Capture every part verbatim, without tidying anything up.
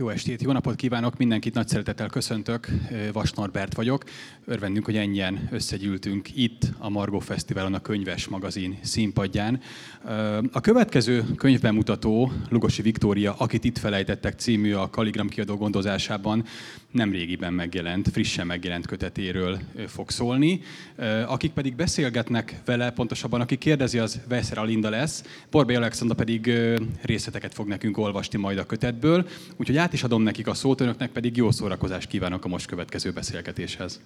Jó estét, jó napot kívánok, mindenkit nagy szeretettel köszöntök, Vas Norbert vagyok. Örvendünk, hogy ennyien összegyűltünk itt a Margó Fesztiválon, a Könyves magazin színpadján. A következő könyvbemutató, Lugosi Viktória, akit itt felejtettek című a Kalligram Kiadó gondozásában nemrégiben megjelent, frissen megjelent kötetéről fog szólni. Akik pedig beszélgetnek vele, pontosabban aki kérdezi, az Veiszer Alinda lesz, Borbély Alexandra pedig részleteket fog nekünk olvasni majd a kötetből, úgyhogy át is adom nekik a szót, önöknek pedig jó szórakozást kívánok a most következő beszélgetéshez.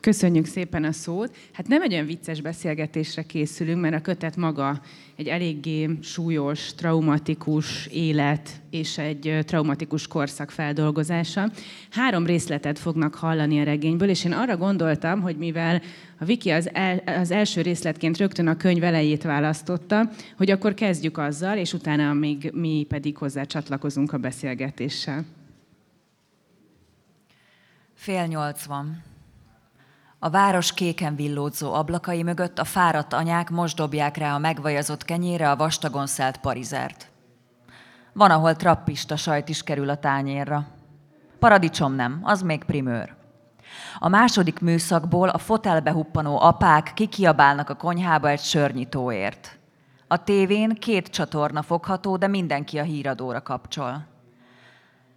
Köszönjük szépen a szót. Hát nem egy olyan vicces beszélgetésre készülünk, mert a kötet maga egy eléggé súlyos, traumatikus élet és egy traumatikus korszak feldolgozása. Három részletet fognak hallani a regényből, és én arra gondoltam, hogy mivel a Viki az, el, az első részletként rögtön a könyv elejét választotta, hogy akkor kezdjük azzal, és utána még mi pedig hozzá csatlakozunk a beszélgetéssel. Fél nyolc van. A város kéken villódzó ablakai mögött a fáradt anyák most dobják rá a megvajazott kenyére a vastagon szelt parizert. Van, ahol trappista sajt is kerül a tányérra. Paradicsom nem, az még primőr. A második műszakból a fotelbe huppanó apák kikiabálnak a konyhába egy sörnyitóért. A tévén két csatorna fogható, de mindenki a híradóra kapcsol.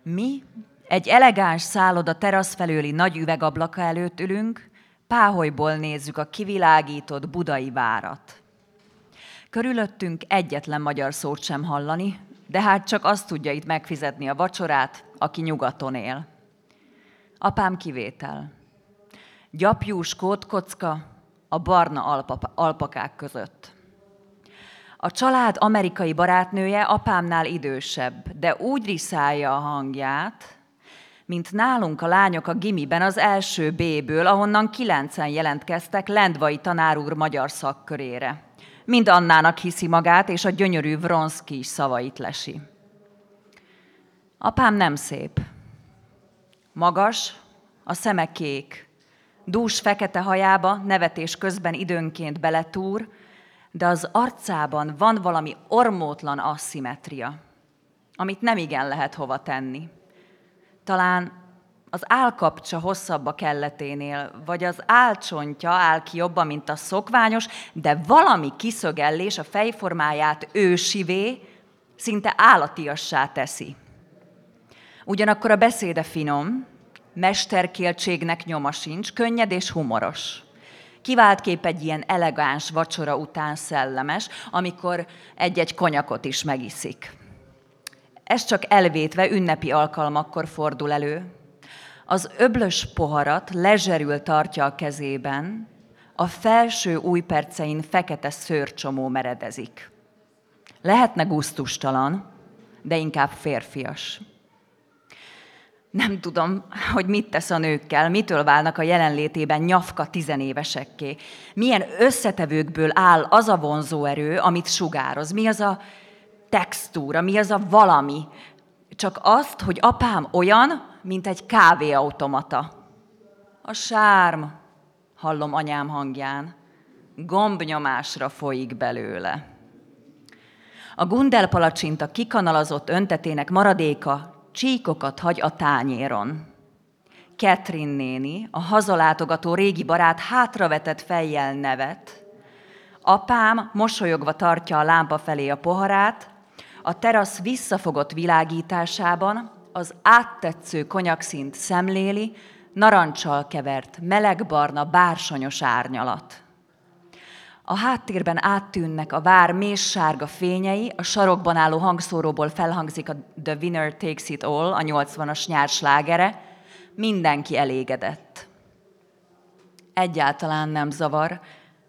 Mi egy elegáns szálloda terasz felőli nagy üvegablaka előtt ülünk, páholyból nézzük a kivilágított budai várat. Körülöttünk egyetlen magyar szót sem hallani, de hát csak azt tudja itt megfizetni a vacsorát, aki nyugaton él. Apám kivétel. Gyapjús kótkocka a barna alpa- alpakák között. A család amerikai barátnője apámnál idősebb, de úgy riszálja a hangját, mint nálunk a lányok a gimiben az első B-ből, ahonnan kilencen jelentkeztek Lendvai tanár úr magyar szakkörére. Mind Annának hiszi magát, és a gyönyörű Vronszkij szavait lesi. Apám nem szép. Magas, a szeme kék. Dús fekete hajába nevetés közben időnként beletúr, de az arcában van valami ormótlan asszimetria, amit nem igen lehet hova tenni. Talán az állkapcsa hosszabb a kelleténél, vagy az álcsontja áll ki jobban, mint a szokványos, de valami kiszögellés a fejformáját ősivé, szinte állatiassá teszi. Ugyanakkor a beszéde finom, mesterkéltségnek nyoma sincs, könnyed és humoros. Kiváltképp egy ilyen elegáns vacsora után szellemes, amikor egy-egy konyakot is megiszik. Ez csak elvétve ünnepi alkalmakkor fordul elő. Az öblös poharat lezserül tartja a kezében, a felső ujjpercein fekete szőrcsomó meredezik. Lehetne gusztustalan, de inkább férfias. Nem tudom, hogy mit tesz a nőkkel, mitől válnak a jelenlétében nyafka tizenévesekké. Milyen összetevőkből áll az a vonzóerő, amit sugároz. Mi az a textúra, mi az a valami? Csak azt, hogy apám olyan, mint egy kávéautomata. A sárm, hallom anyám hangján, gombnyomásra folyik belőle. A gundelpalacsinta kikanalazott öntetének maradéka csíkokat hagy a tányéron. Catherine néni, a hazalátogató régi barát hátravetett fejjel nevet. Apám mosolyogva tartja a lámpa felé a poharát, a terasz visszafogott világításában az áttetsző konyakszint szemléli, narancsal kevert, melegbarna, bársonyos árnyalat. A háttérben áttűnnek a vár mézsárga fényei, a sarokban álló hangszóróból felhangzik a The Winner Takes It All, a nyolcvanas nyár slágere. Mindenki elégedett. Egyáltalán nem zavar,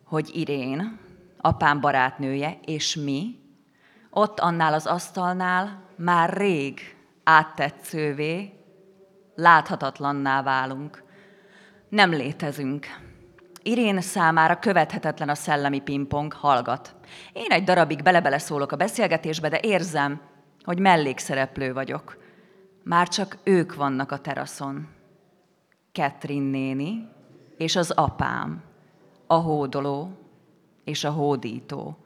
hogy Irén, apám barátnője, és mi, ott annál az asztalnál már rég áttetszővé, láthatatlanná válunk. Nem létezünk. Irén számára követhetetlen a szellemi pingpong, hallgat. Én egy darabig bele-bele szólok a beszélgetésbe, de érzem, hogy mellékszereplő vagyok. Már csak ők vannak a teraszon. Catherine néni és az apám. A hódoló és a hódító.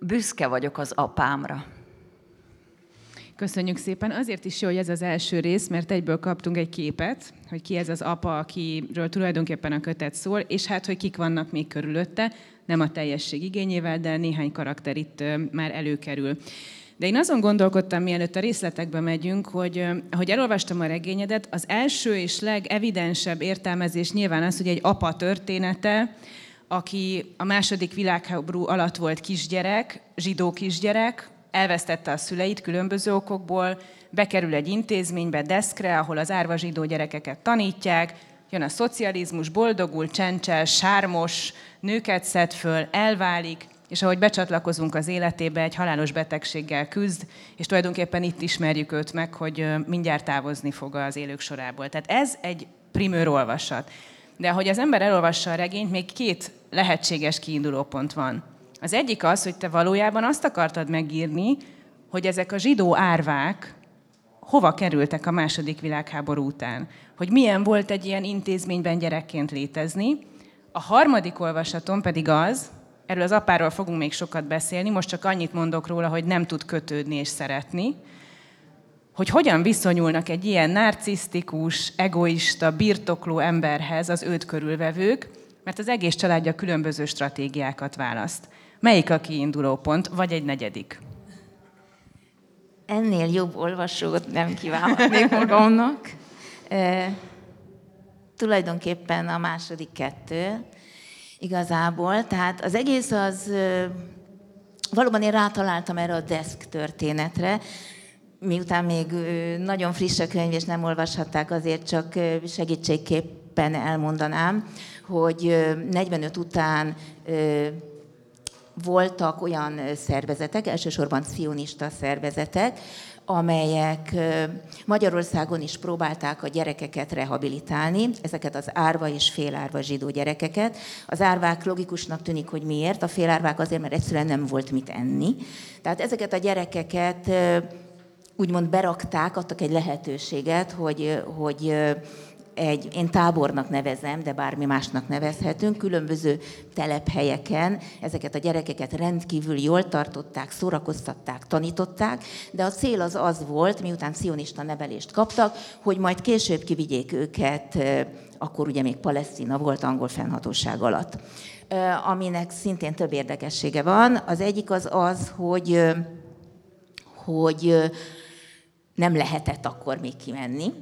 Büszke vagyok az apámra. Köszönjük szépen. Azért is jó, hogy ez az első rész, mert egyből kaptunk egy képet, hogy ki ez az apa, akiről tulajdonképpen a kötet szól, és hát, hogy kik vannak még körülötte, nem a teljesség igényével, de néhány karakter itt már előkerül. De én azon gondolkodtam, mielőtt a részletekbe megyünk, hogy ahogy elolvastam a regényedet, az első és legevidensebb értelmezés nyilván az, hogy egy apa története, aki a második világháború alatt volt kisgyerek, zsidó kisgyerek, elvesztette a szüleit különböző okokból, bekerül egy intézménybe, Deszkre, ahol az árva zsidó gyerekeket tanítják, jön a szocializmus, boldogul, csencsel, sármos, nőket szed föl, elválik, és ahogy becsatlakozunk az életébe, egy halálos betegséggel küzd, és tulajdonképpen itt ismerjük őt meg, hogy mindjárt távozni fog az élők sorából. Tehát ez egy primőr olvasat. De ahogy az ember elolvassa a regényt, még két lehetséges kiindulópont van. Az egyik az, hogy te valójában azt akartad megírni, hogy ezek a zsidó árvák hova kerültek a második világháború után. Hogy milyen volt egy ilyen intézményben gyerekként létezni. A harmadik olvasaton pedig az, erről az apáról fogunk még sokat beszélni, most csak annyit mondok róla, hogy nem tud kötődni és szeretni, hogy hogyan viszonyulnak egy ilyen narcisztikus, egoista, birtokló emberhez az őt körülvevők, mert az egész családja különböző stratégiákat választ. Melyik a kiindulópont, vagy egy negyedik? Ennél jobb olvasót nem kívánhatnék magamnak. E, tulajdonképpen a második kettő igazából. Tehát az egész az... Valóban én rátaláltam erre a Deszk történetre, miután még nagyon friss a könyv, és nem olvashatták, azért csak segítségképpen elmondanám, hogy negyvenöt után voltak olyan szervezetek, elsősorban cionista szervezetek, amelyek Magyarországon is próbálták a gyerekeket rehabilitálni, ezeket az árva és félárva zsidó gyerekeket. Az árvák logikusnak tűnik, hogy miért, a félárvák azért, mert egyszerűen nem volt mit enni. Tehát ezeket a gyerekeket úgymond berakták, adtak egy lehetőséget, hogy, hogy egy, én tábornak nevezem, de bármi másnak nevezhetünk, különböző telephelyeken ezeket a gyerekeket rendkívül jól tartották, szórakoztatták, tanították, de a cél az az volt, miután cionista nevelést kaptak, hogy majd később kivigyék őket, akkor ugye még Palesztina volt angol fennhatóság alatt. Aminek szintén több érdekessége van. Az egyik az az, hogy, hogy nem lehetett akkor még kimenni.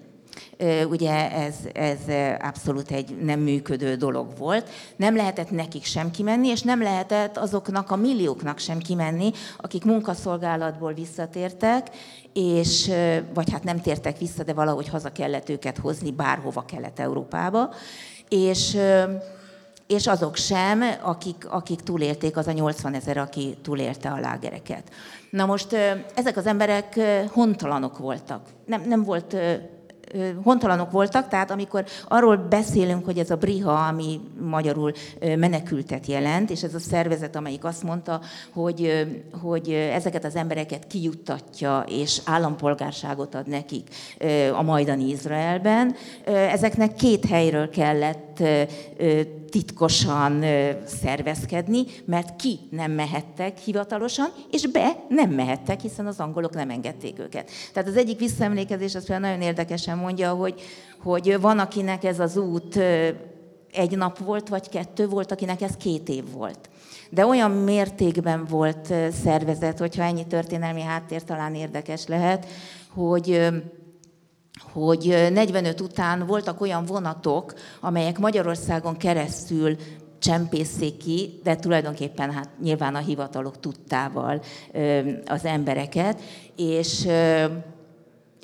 Ugye ez, ez abszolút egy nem működő dolog volt. Nem lehetett nekik sem kimenni, és nem lehetett azoknak a millióknak sem kimenni, akik munkaszolgálatból visszatértek, és, vagy hát nem tértek vissza, de valahogy haza kellett őket hozni bárhova Kelet-Európába. És, és azok sem, akik, akik túlélték, az a nyolcvanezer, aki túlélte a lágereket. Na most ezek az emberek hontalanok voltak. Nem, nem volt... hontalanok voltak, tehát amikor arról beszélünk, hogy ez a Briha, ami magyarul menekültet jelent, és ez a szervezet, amelyik azt mondta, hogy, hogy ezeket az embereket kijuttatja, és állampolgárságot ad nekik a majdani Izraelben, ezeknek két helyről kellett titkosan szervezkedni, mert ki nem mehettek hivatalosan, és be nem mehettek, hiszen az angolok nem engedték őket. Tehát az egyik visszaemlékezés azt például nagyon érdekesen mondja, hogy, hogy van, akinek ez az út egy nap volt, vagy kettő volt, akinek ez két év volt. De olyan mértékben volt szervezet, hogyha ennyi történelmi háttér talán érdekes lehet, hogy... hogy negyvenöt után voltak olyan vonatok, amelyek Magyarországon keresztül csempészték ki, de tulajdonképpen hát nyilván a hivatalok tudtával az embereket, és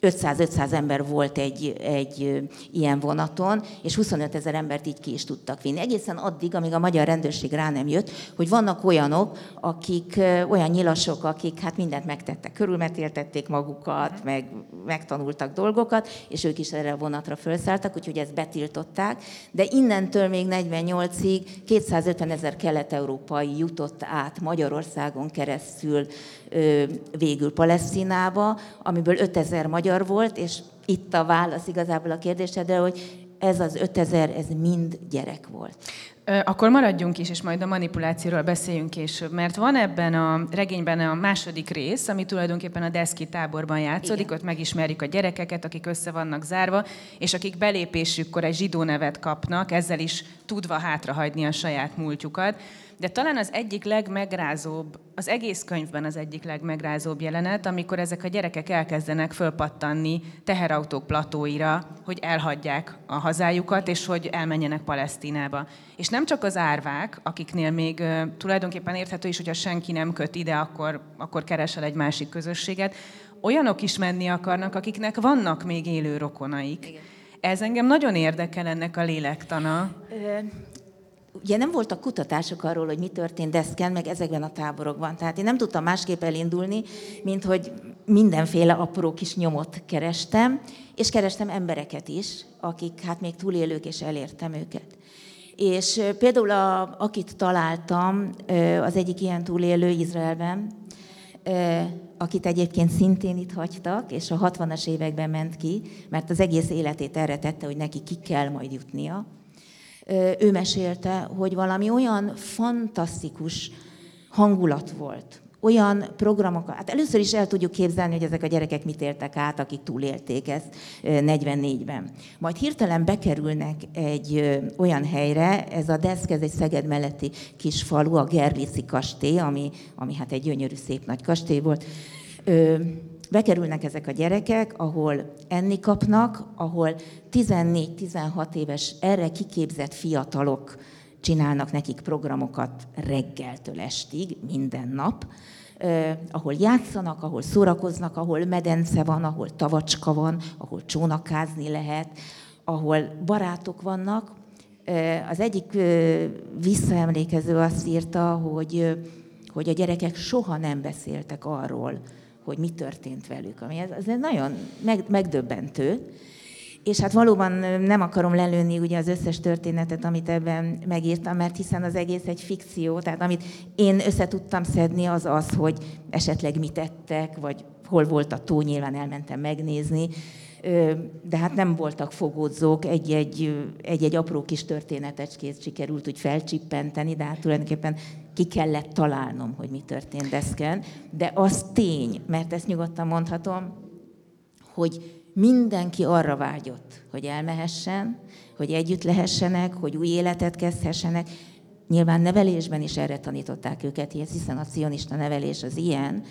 ötszáz-ötszáz ember volt egy, egy ilyen vonaton, és huszonötezer embert így ki is tudtak vinni. Egészen addig, amíg a magyar rendőrség rá nem jött, hogy vannak olyanok, akik olyan nyilasok, akik hát mindent megtettek, körülmetéltették magukat, meg megtanultak dolgokat, és ők is erre a vonatra felszálltak, úgyhogy ezt betiltották. De innentől még negyvennyolcig kétszázötvenezer kelet-európai jutott át Magyarországon keresztül végül Palesztinába, amiből ötezer magyar volt, és itt a válasz igazából a kérdésedre, hogy ez az ötezer, ez mind gyerek volt. Akkor maradjunk is, és majd a manipulációról beszéljünk később, mert van ebben a regényben a második rész, ami tulajdonképpen a deszki táborban játszódik, igen. Ott megismerjük a gyerekeket, akik össze vannak zárva, és akik belépésükkor egy zsidó nevet kapnak, ezzel is tudva hátrahagyni a saját múltjukat. De talán az egyik legmegrázóbb, az egész könyvben az egyik legmegrázóbb jelenet, amikor ezek a gyerekek elkezdenek fölpattanni teherautók platóira, hogy elhagyják a hazájukat, és hogy elmenjenek Palesztinába. És nem csak az árvák, akiknél még uh, tulajdonképpen érthető is, hogyha senki nem köt ide, akkor, akkor keresel egy másik közösséget. Olyanok is menni akarnak, akiknek vannak még élő rokonaik. Igen. Ez engem nagyon érdekel, ennek a lélektana. Ö- Ugye nem voltak kutatások arról, hogy mi történt Deszken, meg ezekben a táborokban. Tehát én nem tudtam másképp elindulni, mint hogy mindenféle apró kis nyomot kerestem, és kerestem embereket is, akik hát még túlélők, és elértem őket. És például a, akit találtam, az egyik ilyen túlélő Izraelben, akit egyébként szintén itt hagytak, és a hatvanas években ment ki, mert az egész életét erre tette, hogy neki ki kell majd jutnia. Ő mesélte, hogy valami olyan fantasztikus hangulat volt, olyan programok, hát először is el tudjuk képzelni, hogy ezek a gyerekek mit éltek át, akik túlélték ezt negyvennégyben. Majd hirtelen bekerülnek egy olyan helyre, ez a Deszk, ez egy Szeged melletti kis falu, a Gerviszi kastély, ami, ami hát egy gyönyörű, szép nagy kastély volt. Bekerülnek ezek a gyerekek, ahol enni kapnak, ahol tizennégy-tizenhat éves erre kiképzett fiatalok csinálnak nekik programokat reggeltől estig, minden nap, eh, ahol játszanak, ahol szórakoznak, ahol medence van, ahol tavacska van, ahol csónakázni lehet, ahol barátok vannak. Eh, az egyik eh, visszaemlékező azt írta, hogy, eh, hogy a gyerekek soha nem beszéltek arról, hogy mi történt velük, ami ez, ez nagyon megdöbbentő. És hát valóban nem akarom lelőni ugye az összes történetet, amit ebben megírtam, mert hiszen az egész egy fikció, tehát amit én összetudtam szedni, az az, hogy esetleg mit ettek, vagy hol volt a tó, nyilván elmentem megnézni, de hát nem voltak fogódzók, egy-egy, egy-egy apró kis történetecskét sikerült úgy felcsippenteni, de hát tulajdonképpen ki kellett találnom, hogy mi történt Deszken. De az tény, mert ezt nyugodtan mondhatom, hogy mindenki arra vágyott, hogy elmehessen, hogy együtt lehessenek, hogy új életet kezdhessenek. Nyilván nevelésben is erre tanították őket, hiszen a cionista nevelés az ilyen.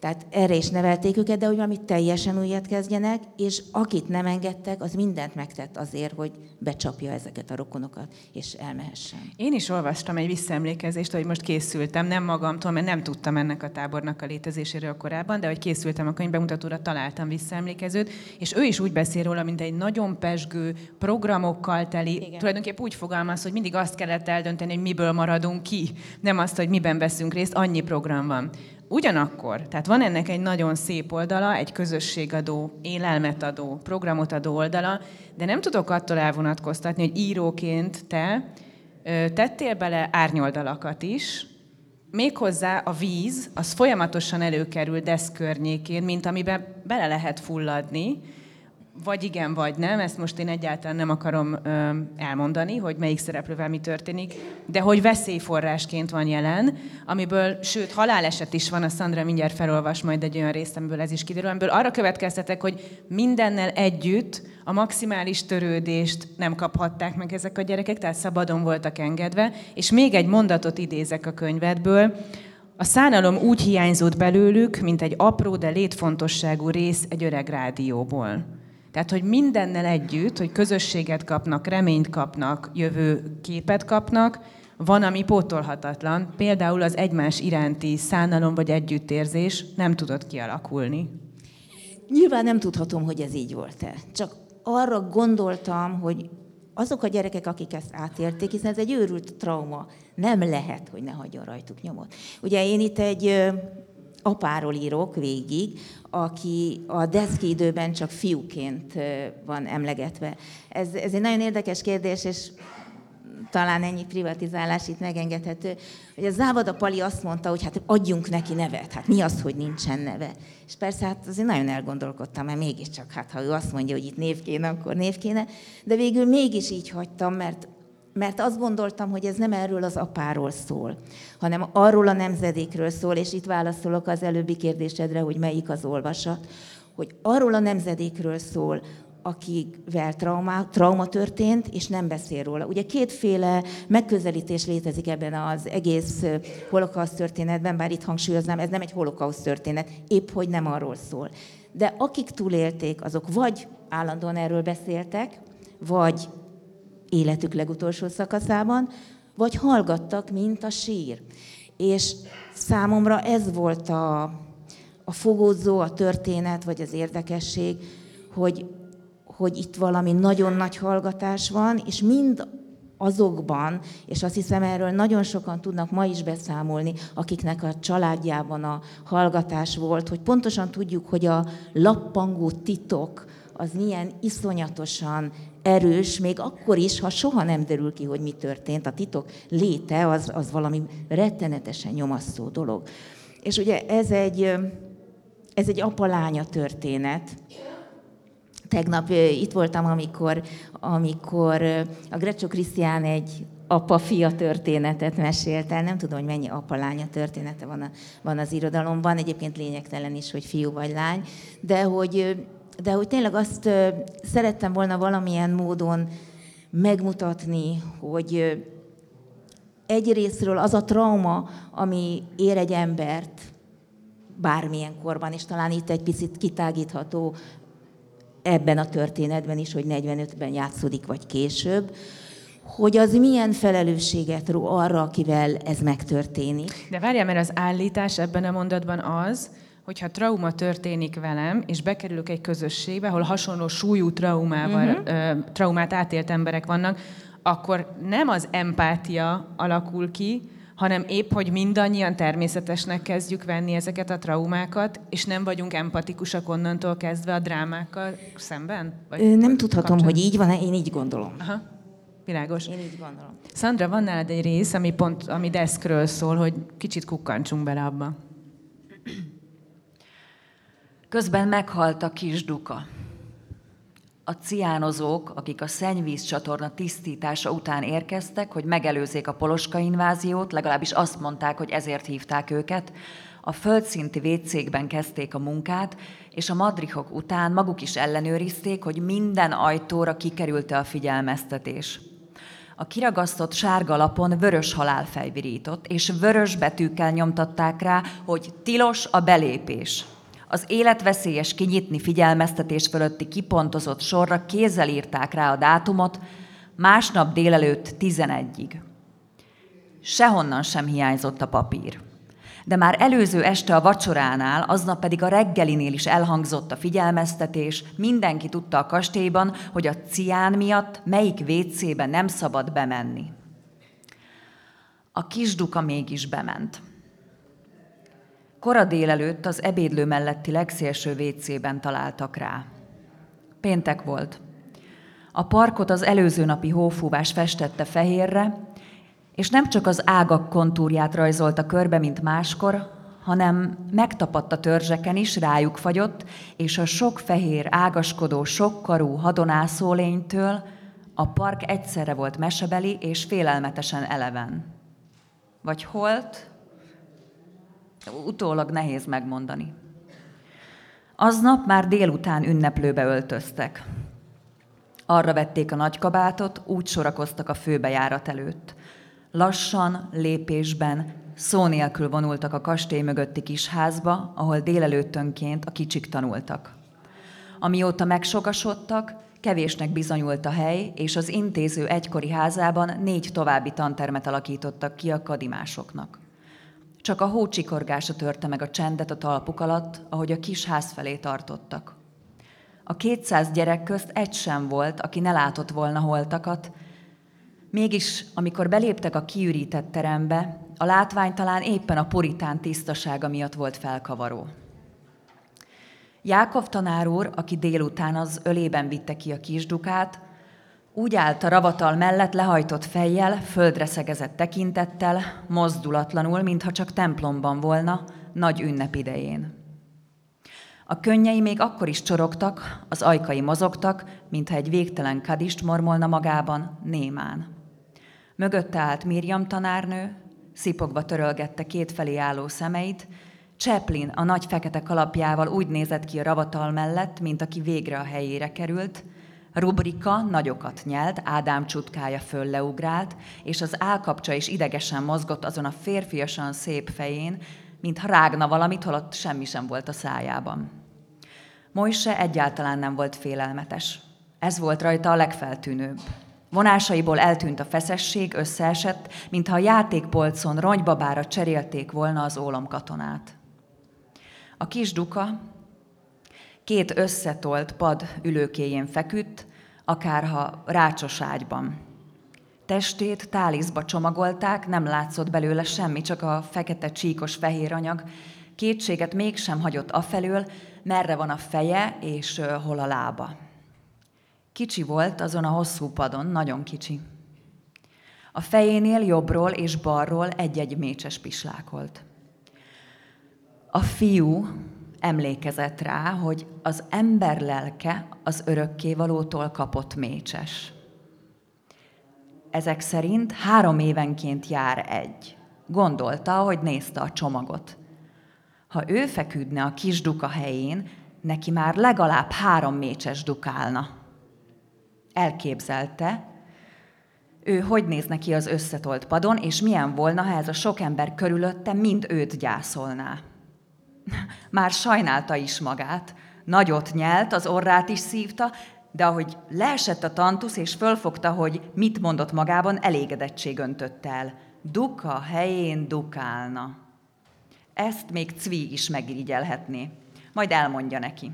Tehát erre is nevelték őket, de hogy valamit teljesen újat kezdjenek, és akit nem engedtek, az mindent megtett azért, hogy becsapja ezeket a rokonokat, és elmehessen. Én is olvastam egy visszaemlékezést, hogy most készültem, nem magamtól, mert nem tudtam ennek a tábornak a létezéséről korábban, de hogy készültem a könyvbemutatóra, találtam visszaemlékezőt, és ő is úgy beszél róla, mint egy nagyon pezsgő, programokkal teli, igen. Tulajdonképp úgy fogalmaz, hogy mindig azt kellett eldönteni, hogy miből maradunk ki, nem azt, hogy miben veszünk részt, annyi program van. Ugyanakkor, tehát van ennek egy nagyon szép oldala, egy közösségadó, élelmet adó, programot adó oldala, de nem tudok attól elvonatkoztatni, hogy íróként te tettél bele árnyoldalakat is, méghozzá a víz, az folyamatosan előkerül Deszk környékén, mint amiben bele lehet fulladni, vagy igen, vagy nem, ezt most én egyáltalán nem akarom elmondani, hogy melyik szereplővel mi történik, de hogy veszélyforrásként van jelen, amiből, sőt, haláleset is van, a Szandra mindjárt felolvas majd egy olyan részt, amiből ez is kiderül, amiből arra következtetek, hogy mindennel együtt a maximális törődést nem kaphatták meg ezek a gyerekek, tehát szabadon voltak engedve, és még egy mondatot idézek a könyvedből. A szánalom úgy hiányzott belőlük, mint egy apró, de létfontosságú rész egy öreg rádióból. Tehát, hogy mindennel együtt, hogy közösséget kapnak, reményt kapnak, jövő képet kapnak, van, ami pótolhatatlan. Például az egymás iránti szánalom vagy együttérzés nem tudott kialakulni. Nyilván nem tudhatom, hogy ez így volt-e. Csak arra gondoltam, hogy azok a gyerekek, akik ezt átérték, hiszen ez egy őrült trauma, nem lehet, hogy ne hagyjon rajtuk nyomot. Ugye én itt egy... apáról írok végig, aki a deszki időben csak fiúként van emlegetve. Ez, ez egy nagyon érdekes kérdés, és talán ennyi privatizálás itt megengedhető, hogy a Závada Pali azt mondta, hogy hát adjunk neki nevet, hát mi az, hogy nincsen neve. És persze hát azért nagyon elgondolkodtam, mert mégiscsak, hát ha ő azt mondja, hogy itt név kéne, akkor név kéne, de végül mégis így hagytam, mert Mert azt gondoltam, hogy ez nem erről az apáról szól, hanem arról a nemzedékről szól, és itt válaszolok az előbbi kérdésedre, hogy melyik az olvasat, hogy arról a nemzedékről szól, akivel trauma, trauma történt, és nem beszél róla. Ugye kétféle megközelítés létezik ebben az egész holokauszt történetben, bár itt hangsúlyoznám, ez nem egy holokauszt történet, épp hogy nem arról szól. De akik túlélték, azok vagy állandóan erről beszéltek, vagy életük legutolsó szakaszában, vagy hallgattak, mint a sír. És számomra ez volt a, a fogódzó, a történet, vagy az érdekesség, hogy, hogy itt valami nagyon nagy hallgatás van, és mind azokban, és azt hiszem erről nagyon sokan tudnak ma is beszámolni, akiknek a családjában a hallgatás volt, hogy pontosan tudjuk, hogy a lappangó titok az milyen iszonyatosan erős, még akkor is, ha soha nem derül ki, hogy mi történt. A titok léte az, az valami rettenetesen nyomasztó dolog. És ugye ez egy, ez egy apa-lánya történet. Tegnap itt voltam, amikor, amikor a Grecso Krisztián egy apa-fia történetet mesélt el. Nem tudom, hogy mennyi apa-lánya története van, a, van az irodalomban. Egyébként lényegtelen is, hogy fiú vagy lány. De hogy... De hogy tényleg azt szerettem volna valamilyen módon megmutatni, hogy egyrésztről az a trauma, ami ér egy embert bármilyen korban, és talán itt egy picit kitágítható ebben a történetben is, hogy negyvenötben játszódik, vagy később, hogy az milyen felelősséget ró arra, akivel ez megtörténik. De várjál, mert az állítás ebben a mondatban az, hogyha trauma történik velem, és bekerülök egy közösségbe, ahol hasonló súlyú traumával, uh-huh. traumát átélt emberek vannak, akkor nem az empátia alakul ki, hanem épp, hogy mindannyian természetesnek kezdjük venni ezeket a traumákat, és nem vagyunk empatikusak onnantól kezdve a drámákkal szemben? Vagy nem vagy tudhatom, kapcsolat? Hogy így van, én így gondolom. Aha. Világos. Én így gondolom. Szandra, van nálad egy rész, ami pont, ami Deszkről szól, hogy kicsit kukkantsunk bele abba. Közben meghalt a kis Duka. A ciánozók, akik a szennyvízcsatorna tisztítása után érkeztek, hogy megelőzzék a poloska inváziót, legalábbis azt mondták, hogy ezért hívták őket, a földszinti vécékben kezdték a munkát, és a madrihok után maguk is ellenőrizték, hogy minden ajtóra kikerült-e a figyelmeztetés. A kiragasztott sárga lapon vörös halálfej virított, és vörös betűkkel nyomtatták rá, hogy tilos a belépés. Az életveszélyes kinyitni figyelmeztetés fölötti kipontozott sorra kézzel írták rá a dátumot, másnap délelőtt tizenegyig. Sehonnan sem hiányzott a papír. De már előző este a vacsoránál, aznap pedig a reggelinél is elhangzott a figyelmeztetés, mindenki tudta a kastélyban, hogy a cián miatt melyik vécébe nem szabad bemenni. A kis Duka mégis bement. Kora délelőtt az ebédlő melletti legszélső vécében találtak rá. Péntek volt. A parkot az előző napi hófúvás festette fehérre, és nem csak az ágak kontúrját rajzolta körbe, mint máskor, hanem megtapadt a törzseken is, rájuk fagyott, és a sok fehér, ágaskodó, sokkarú, hadonászó lénytől a park egyszerre volt mesebeli és félelmetesen eleven. Vagy holt... Utólag nehéz megmondani. Aznap már délután ünneplőbe öltöztek. Arra vették a nagykabátot, úgy sorakoztak a főbejárat előtt. Lassan, lépésben, szó nélkül vonultak a kastély mögötti kisházba, ahol délelőttönként a kicsik tanultak. Amióta megsokasodtak, kevésnek bizonyult a hely, és az intéző egykori házában négy további tantermet alakítottak ki a kadimásoknak. Csak a hó csikorgása törte meg a csendet a talpuk alatt, ahogy a kis ház felé tartottak. A kétszáz gyerek közt egy sem volt, aki ne látott volna holtakat. Mégis, amikor beléptek a kiürített terembe, a látvány talán éppen a puritán tisztasága miatt volt felkavaró. Jákov tanár úr, aki délután az ölében vitte ki a kis Dukát, Úgy állt a ravatal mellett lehajtott fejjel, földre szegezett tekintettel, mozdulatlanul, mintha csak templomban volna, nagy ünnep idején. A könnyei még akkor is csorogtak, az ajkai mozogtak, mintha egy végtelen kadist mormolna magában, némán. Mögötte állt Mirjam tanárnő, szipogva törölgette kétfelé álló szemeit, Chaplin a nagy fekete kalapjával úgy nézett ki a ravatal mellett, mint aki végre a helyére került. Rubrika nagyokat nyelt, Ádám csutkája föl leugrált, és az állkapcsa is idegesen mozgott azon a férfiasan szép fején, mintha rágna valamit, holott semmi sem volt a szájában. Mojse egyáltalán nem volt félelmetes. Ez volt rajta a legfeltűnőbb. Vonásaiból eltűnt a feszesség, összeesett, mintha a játékpolcon ronybabára cserélték volna az ólomkatonát. A kis duka két összetolt pad ülőkéjén feküdt, akárha rácsos ágyban. Testét táliszba csomagolták, nem látszott belőle semmi, csak a fekete csíkos fehér anyag. Kétséget mégsem hagyott afelől, merre van a feje és hol a lába. Kicsi volt azon a hosszú padon, nagyon kicsi. A fejénél jobbról és balról egy-egy mécses pislákolt. A fiú emlékezett rá, hogy az ember lelke az örökkévalótól kapott mécses. Ezek szerint három évenként jár egy. Gondolta, hogy nézte a csomagot. Ha ő feküdne a kis duka helyén, neki már legalább három mécses dukálna. Elképzelte, ő hogy néz neki az összetolt padon, és milyen volna, ha ez a sok ember körülötte mind őt gyászolná. Már sajnálta is magát, nagyot nyelt, az orrát is szívta, de ahogy leesett a tantusz és fölfogta, hogy mit mondott magában, elégedettség öntötte el. Duka helyén dukálna. Ezt még Cvi is megirigyelhetné. Majd elmondja neki.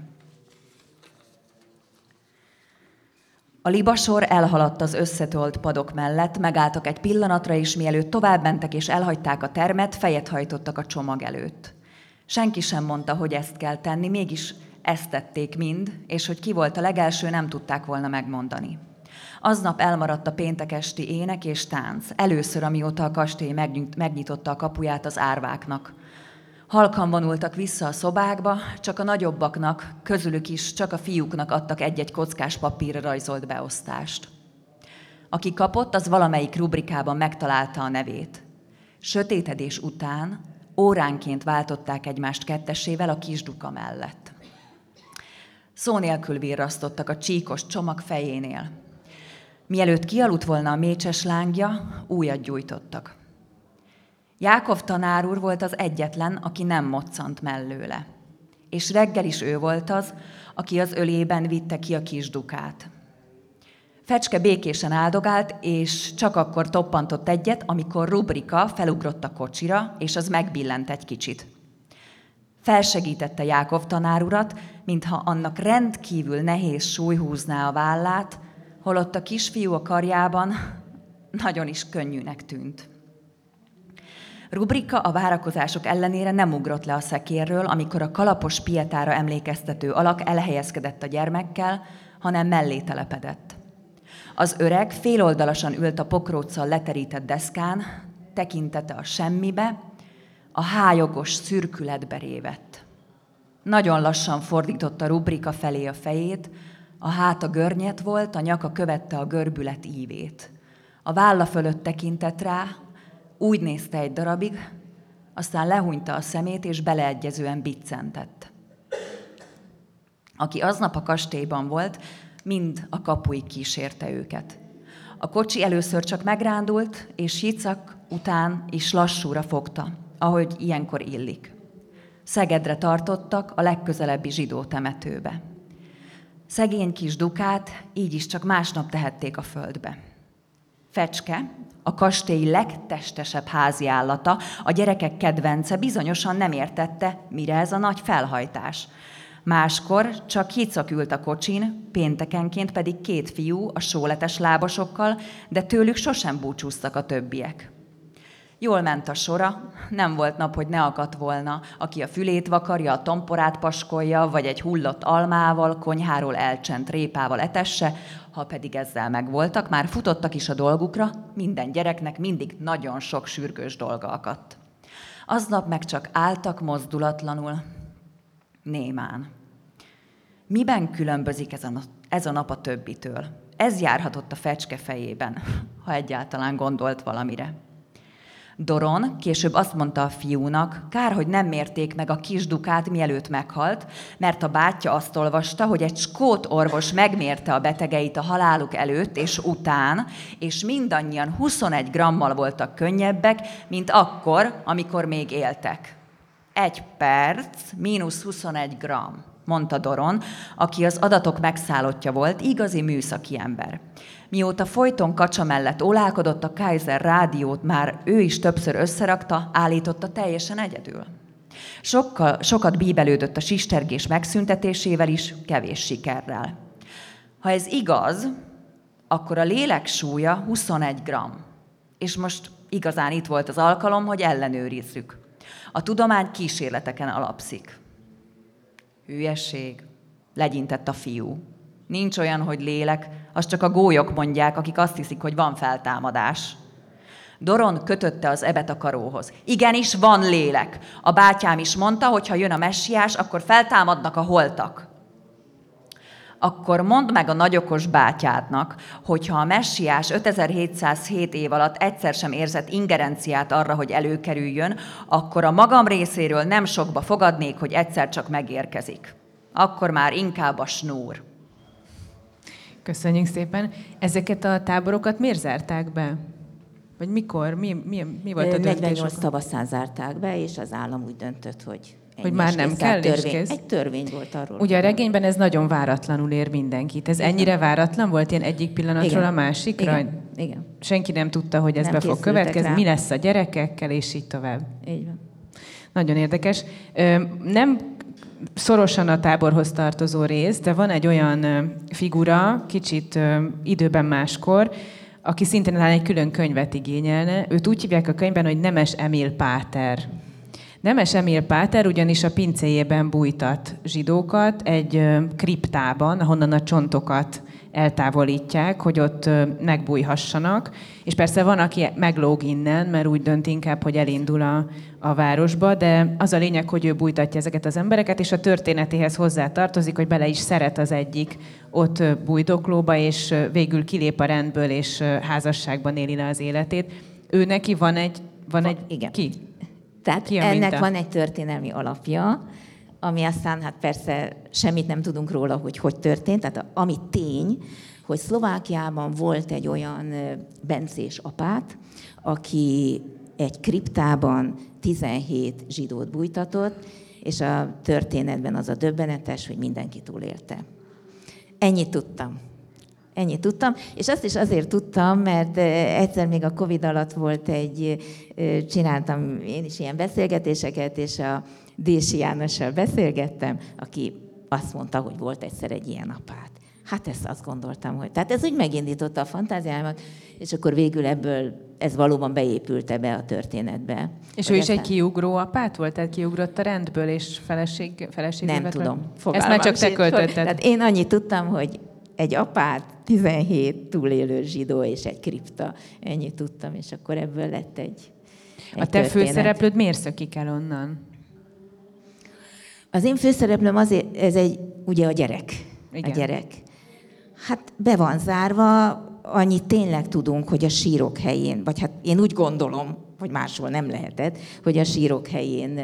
A libasor elhaladt az összetolt padok mellett, megálltak egy pillanatra, és mielőtt tovább mentek és elhagyták a termet, fejet hajtottak a csomag előtt. Senki sem mondta, hogy ezt kell tenni, mégis ezt tették mind, és hogy ki volt a legelső, nem tudták volna megmondani. Aznap elmaradt a péntek esti ének és tánc, először, amióta a kastély megnyitotta a kapuját az árváknak. Halkan vonultak vissza a szobákba, csak a nagyobbaknak, közülük is csak a fiúknak adtak egy-egy kockás papírra rajzolt beosztást. Aki kapott, az valamelyik rubrikában megtalálta a nevét. Sötétedés után óránként váltották egymást kettesével a kis duka mellett. Szó nélkül virrasztottak a csíkos csomag fejénél. Mielőtt kialudt volna a mécses lángja, újat gyújtottak. Jákov tanár úr volt az egyetlen, aki nem moccant mellőle. És reggel is ő volt az, aki az ölében vitte ki a kis dukát. Fecske békésen áldogált, és csak akkor toppantott egyet, amikor Rubrika felugrott a kocsira, és az megbillent egy kicsit. Felsegítette Jákov tanár urat, mintha annak rendkívül nehéz súly húzná a vállát, holott a kisfiú a karjában nagyon is könnyűnek tűnt. Rubrika a várakozások ellenére nem ugrott le a szekérről, amikor a kalapos Pietára emlékeztető alak elhelyezkedett a gyermekkel, hanem mellé telepedett. Az öreg féloldalasan ült a pokróccal leterített deszkán, tekintete a semmibe, a hájogos szürkületbe révedt. Nagyon lassan fordította Rubrika felé a fejét, a háta görnyet volt, a nyaka követte a görbület ívét. A válla fölött tekintett rá, úgy nézte egy darabig, aztán lehúnyta a szemét, és beleegyezően biccentett. Aki aznap a kastélyban volt, mind a kapuig kísérte őket. A kocsi először csak megrándult, és Jicak után is lassúra fogta, ahogy ilyenkor illik. Szegedre tartottak, a legközelebbi zsidó temetőbe. Szegény kis dukát így is csak másnap tehették a földbe. Fecske, a kastély legtestesebb háziállata, a gyerekek kedvence, bizonyosan nem értette, mire ez a nagy felhajtás. Máskor csak Jicak ült a kocsin, péntekenként pedig két fiú a sóletes lábasokkal, de tőlük sosem búcsúztak a többiek. Jól ment a sora, nem volt nap, hogy ne akadt volna, aki a fülét vakarja, a tomporát paskolja, vagy egy hullott almával, konyháról elcsent répával etesse, ha pedig ezzel megvoltak, már futottak is a dolgukra, minden gyereknek mindig nagyon sok sürgős dolga akadt. Aznap meg csak álltak mozdulatlanul, némán. Miben különbözik ez a, ez a nap a többitől? Ez járhatott a fecske fejében, ha egyáltalán gondolt valamire. Doron később azt mondta a fiúnak, kár, hogy nem mérték meg a kisdukát, mielőtt meghalt, mert a bátyja azt olvasta, hogy egy skót orvos megmérte a betegeit a haláluk előtt és után, és mindannyian huszonegy grammal voltak könnyebbek, mint akkor, amikor még éltek. Egy perc, mínusz huszonegy gramm, mondta Doron, aki az adatok megszállottja volt, igazi műszaki ember. Mióta folyton kacsa mellett ólálkodott, a Kaiser rádiót már ő is többször összerakta, állította teljesen egyedül. Sokkal, sokat bíbelődött a sistergés megszüntetésével is, kevés sikerrel. Ha ez igaz, akkor a lélek súlya huszonegy gramm. És most igazán itt volt az alkalom, hogy ellenőrizzük. A tudomány kísérleteken alapszik. Hülyeség, legyintett a fiú. Nincs olyan, hogy lélek, azt csak a gólyok mondják, akik azt hiszik, hogy van feltámadás. Doron kötötte az ebet a karóhoz. Igenis, van lélek. A bátyám is mondta, hogy ha jön a messiás, akkor feltámadnak a holtak. Akkor mondd meg a nagyokos bátyádnak, hogy ha a messiás ötezer-hétszázhét év alatt egyszer sem érzett ingerenciát arra, hogy előkerüljön, akkor a magam részéről nem sokba fogadnék, hogy egyszer csak megérkezik. Akkor már inkább a snúr. Köszönjük szépen. Ezeket a táborokat miért zárták be? Vagy mikor? Mi, mi, mi volt a döntés? negyvennyolc tavaszán zárták be, és az állam úgy döntött, hogy hogy már nem kell, törvény, és kész. Egy törvény volt arról. Ugye a regényben ez nagyon váratlanul ér mindenkit. Ez igen. Ennyire váratlan volt, ilyen egyik pillanatról igen. a másikra? Igen. igen. Senki nem tudta, hogy ez nem be fog következni. Rá. Mi lesz a gyerekekkel, és így tovább. Így van. Nagyon érdekes. Nem szorosan a táborhoz tartozó rész, de van egy olyan figura, kicsit időben máskor, aki szintén egy külön könyvet igényelne. Őt úgy hívják a könyvben, hogy Nemes Emil Páter. Nemes Emil Páter ugyanis a pincéjében bújtat zsidókat egy kriptában, ahonnan a csontokat eltávolítják, hogy ott megbújhassanak. És persze van, aki meglóg innen, mert úgy dönt inkább, hogy elindul a, a városba, de az a lényeg, hogy ő bújtatja ezeket az embereket, és a történetéhez hozzátartozik, hogy bele is szeret az egyik ott bújdoklóba, és végül kilép a rendből, és házasságban éli le az életét. Ő neki van egy... Van van, egy igen. Ki? Tehát ennek minta? Van egy történelmi alapja, ami aztán hát persze semmit nem tudunk róla, hogy hogy történt. Tehát ami tény, hogy Szlovákiában volt egy olyan bencés apát, aki egy kriptában tizenhét zsidót bújtatott, és a történetben az a döbbenetes, hogy mindenki túlélte. Ennyit tudtam. Ennyit tudtam, és azt is azért tudtam, mert egyszer még a COVID alatt volt egy, csináltam én is ilyen beszélgetéseket, és a Dési Jánossal beszélgettem, aki azt mondta, hogy volt egyszer egy ilyen apát. Hát ezt azt gondoltam, hogy... Tehát ez úgy megindította a fantáziámat, és akkor végül ebből ez valóban beépült ebbe a történetbe. És ő is egy kiugró apát volt? Tehát kiugrott a rendből, és feleség... feleség nem tudom. Ezt már csak te költötted. Tehát én annyit tudtam, hogy egy apát, tizenhét túlélő zsidó és egy kripta. Ennyit tudtam, és akkor ebből lett egy, egy A te történet. Főszereplőd miért szökik el onnan? Az én főszereplőm azért, ez egy, ugye a gyerek. Igen. A gyerek. Hát be van zárva, annyit tényleg tudunk, hogy a sírok helyén, vagy hát én úgy gondolom, hogy máshol nem lehetett, hogy a sírok helyén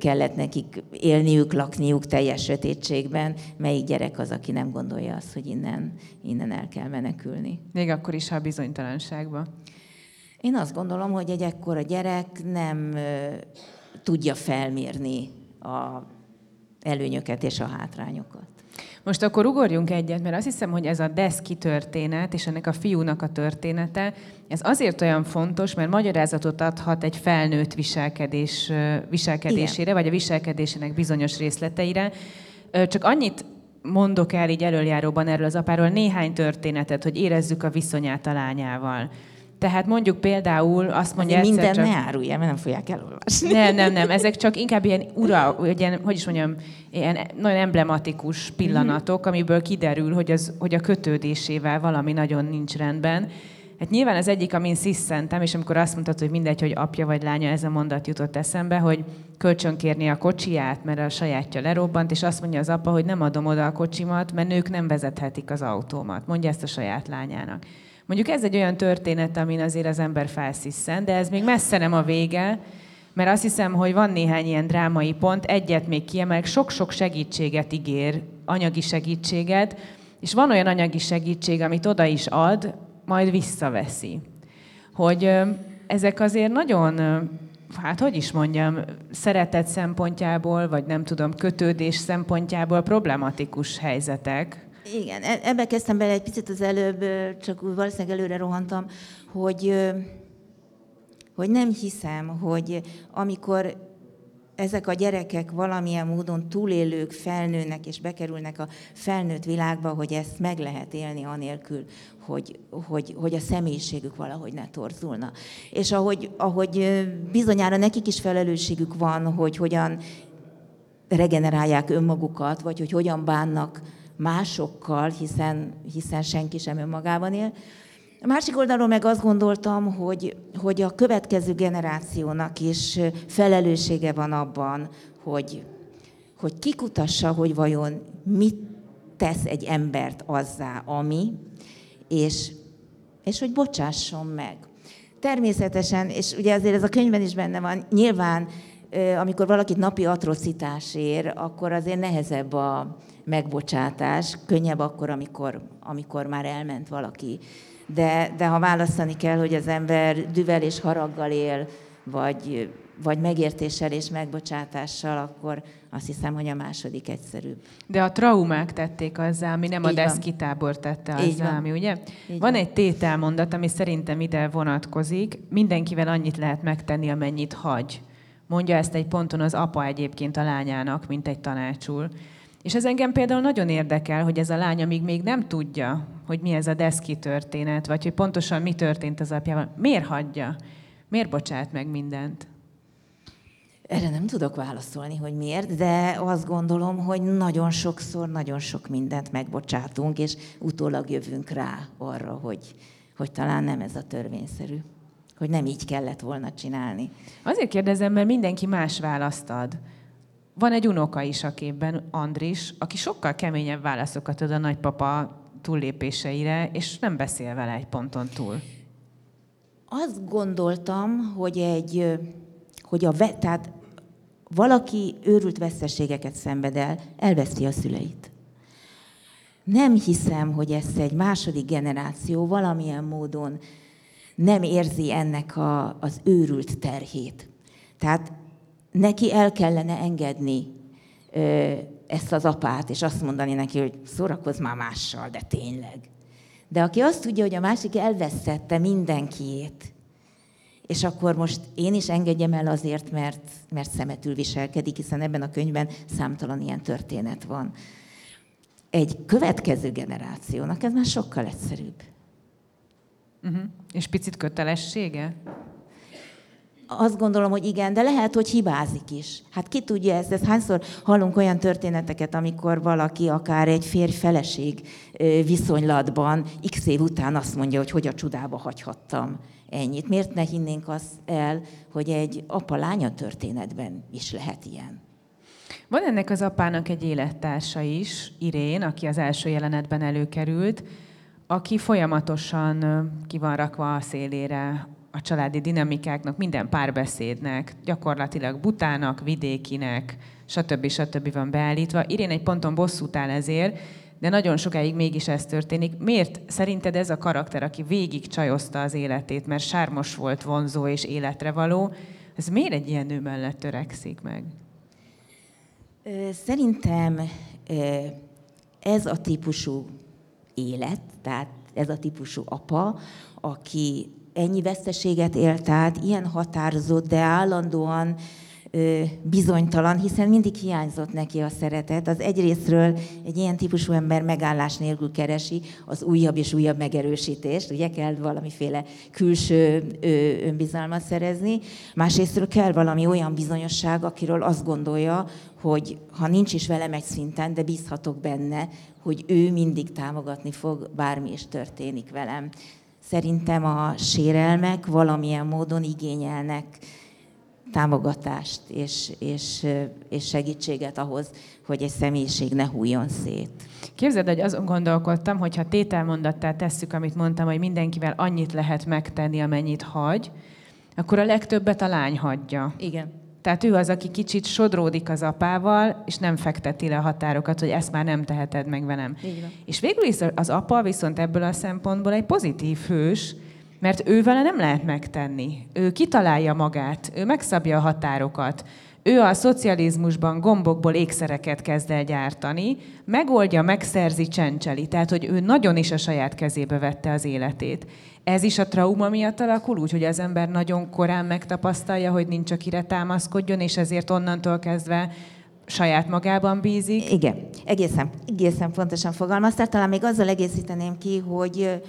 kellett nekik élniük, lakniuk teljes sötétségben. Melyik gyerek az, aki nem gondolja azt, hogy innen, innen el kell menekülni? Még akkor is, ha a bizonytalanságban. Én azt gondolom, hogy egy ekkora gyerek nem tudja felmérni az előnyöket és a hátrányokat. Most akkor ugorjunk egyet, mert azt hiszem, hogy ez a deszki történet, és ennek a fiúnak a története, ez azért olyan fontos, mert magyarázatot adhat egy felnőtt viselkedés, viselkedésére, igen. vagy a viselkedésének bizonyos részleteire. Csak annyit mondok el így előjáróban erről az apáról, néhány történetet, hogy érezzük a viszonyát a lányával. Tehát mondjuk például azt mondja... Azért minden csak... ne árulja, mert nem fogják elolvasni. Nem, nem, nem. Ezek csak inkább ilyen ura, ilyen, hogy is mondjam, ilyen nagyon emblematikus pillanatok, amiből kiderül, hogy, az, hogy a kötődésével valami nagyon nincs rendben. Hát nyilván az egyik, amin szisszentem, és amikor azt mondtad, hogy mindegy, hogy apja vagy lánya, ez a mondat jutott eszembe, hogy kölcsönkérni a kocsiját, mert a sajátja lerobbant, és azt mondja az apa, hogy nem adom oda a kocsimat, mert nők nem vezethetik az autómat. Mondja ezt a saját lányának. Mondjuk ez egy olyan történet, amin azért az ember felsisszen, de ez még messze nem a vége, mert azt hiszem, hogy van néhány ilyen drámai pont, egyet még kiemelek, sok-sok segítséget ígér, anyagi segítséget, és van olyan anyagi segítség, amit oda is ad, majd visszaveszi. Hogy ezek azért nagyon, hát hogy is mondjam, szeretet szempontjából, vagy nem tudom, kötődés szempontjából problematikus helyzetek. Igen, ebbe kezdtem bele egy picit az előbb, csak úgy valószínűleg előre rohantam, hogy, hogy nem hiszem, hogy amikor ezek a gyerekek valamilyen módon túlélők, felnőnek és bekerülnek a felnőtt világba, hogy ezt meg lehet élni anélkül, hogy, hogy, hogy a személyiségük valahogy ne torzulna. És ahogy, ahogy bizonyára nekik is felelősségük van, hogy hogyan regenerálják önmagukat, vagy hogy hogyan bánnak másokkal, hiszen, hiszen senki sem önmagában él. A másik oldalról meg azt gondoltam, hogy, hogy a következő generációnak is felelőssége van abban, hogy, hogy kikutassa, hogy vajon mit tesz egy embert azzá, ami, és, és hogy bocsásson meg. Természetesen, és ugye azért ez a könyvben is benne van, nyilván, amikor valakit napi atrocitás ér, akkor azért nehezebb a megbocsátás, könnyebb akkor, amikor, amikor már elment valaki. De, de ha választani kell, hogy az ember dühvel és haraggal él, vagy, vagy megértéssel és megbocsátással, akkor azt hiszem, hogy a második egyszerűbb. De a traumák tették azzá, ami nem a Deszki tábor tette azzá, ami, ugye? Így van, van egy tételmondat, ami szerintem ide vonatkozik. Mindenkivel annyit lehet megtenni, amennyit hagy. Mondja ezt egy ponton az apa egyébként a lányának, mint egy tanácsul. És ez engem például nagyon érdekel, hogy ez a lány, amíg még nem tudja, hogy mi ez a Deszki történet, vagy hogy pontosan mi történt az apjával, miért hagyja? Miért bocsát meg mindent? Erre nem tudok válaszolni, hogy miért, de azt gondolom, hogy nagyon sokszor, nagyon sok mindent megbocsátunk, és utólag jövünk rá arra, hogy, hogy talán nem ez a törvényszerű. Hogy nem így kellett volna csinálni. Azért kérdezem, mert mindenki más választ ad. Van egy unoka is a képben, Andris, aki sokkal keményebb válaszokat ad a nagypapa túllépéseire, és nem beszél vele egy ponton túl. Azt gondoltam, hogy egy, hogy a, tehát valaki őrült veszteségeket szenved el, elveszti a szüleit. Nem hiszem, hogy ezt egy második generáció valamilyen módon nem érzi ennek a, az őrült terhét. Tehát neki el kellene engedni ö, ezt az apát, és azt mondani neki, hogy szórakozz már mással, de tényleg. De aki azt tudja, hogy a másik elvesztette mindenkiét, és akkor most én is engedjem el azért, mert, mert szemetül viselkedik, hiszen ebben a könyvben számtalan ilyen történet van. Egy következő generációnak ez már sokkal egyszerűbb. Uh-huh. És picit kötelessége? Azt gondolom, hogy igen, de lehet, hogy hibázik is. Hát ki tudja ezt, ezt hányszor hallunk olyan történeteket, amikor valaki akár egy férj-feleség viszonylatban x év után azt mondja, hogy hogy a csudába hagyhattam ennyit. Miért ne hinnénk azt el, hogy egy apa-lánya történetben is lehet ilyen? Van ennek az apának egy élettársa is, Irén, aki az első jelenetben előkerült, aki folyamatosan ki van rakva a szélére a családi dinamikáknak, minden párbeszédnek, gyakorlatilag butának, vidékinek, stb. Stb. Van beállítva. Irén egy ponton bosszút áll ezért, de nagyon sokáig mégis ez történik. Miért szerinted ez a karakter, aki végig csajozta az életét, mert sármos volt, vonzó és életre való, ez miért egy ilyen nő mellett törekszik meg? Szerintem ez a típusú élet, tehát ez a típusú apa, aki ennyi veszteséget élt át, ilyen határozott, de állandóan bizonytalan, hiszen mindig hiányzott neki a szeretet. Az egyrésztről egy ilyen típusú ember megállás nélkül keresi az újabb és újabb megerősítést. Ugye kell valamiféle külső önbizalmat szerezni. Másrésztről kell valami olyan bizonyosság, akiről azt gondolja, hogy ha nincs is velem egy szinten, de bízhatok benne, hogy ő mindig támogatni fog, bármi is történik velem. Szerintem a sérelmek valamilyen módon igényelnek támogatást és, és, és segítséget ahhoz, hogy egy személyiség ne hulljon szét. Képzeld, hogy azon gondolkodtam, hogy ha tételmondattá tesszük, amit mondtam, hogy mindenkivel annyit lehet megtenni, amennyit hagy, akkor a legtöbbet a lány hagyja. Igen. Tehát ő az, aki kicsit sodródik az apával, és nem fekteti le a határokat, hogy ezt már nem teheted meg velem. És végül is az apa viszont ebből a szempontból egy pozitív hős, mert ő vele nem lehet megtenni. Ő kitalálja magát, ő megszabja a határokat. Ő a szocializmusban gombokból ékszereket kezd el gyártani, megoldja, megszerzi, csencseli. Tehát, hogy ő nagyon is a saját kezébe vette az életét. Ez is a trauma miatt alakul úgy, hogy az ember nagyon korán megtapasztalja, hogy nincs akire támaszkodjon, és ezért onnantól kezdve saját magában bízik. Igen, egészen, egészen pontosan fogalmaztál. Talán még azzal egészíteném ki, hogy,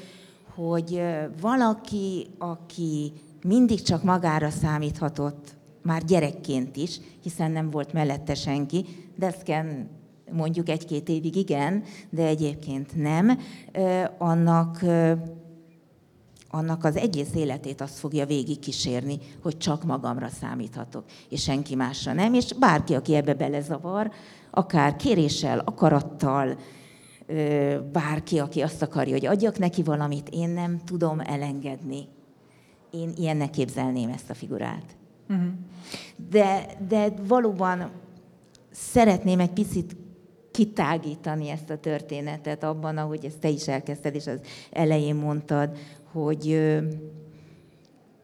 hogy valaki, aki mindig csak magára számíthatott, már gyerekként is, hiszen nem volt mellette senki, Deszken mondjuk egy-két évig igen, de egyébként nem, annak, annak az egész életét azt fogja végig kísérni, hogy csak magamra számíthatok, és senki másra nem, és bárki, aki ebbe belezavar, akár kéréssel, akarattal, bárki, aki azt akarja, hogy adjak neki valamit, én nem tudom elengedni. Én ilyennek képzelném ezt a figurát. De, de valóban szeretném egy picit kitágítani ezt a történetet abban, ahogy ezt te is elkezdted, és az elején mondtad, hogy,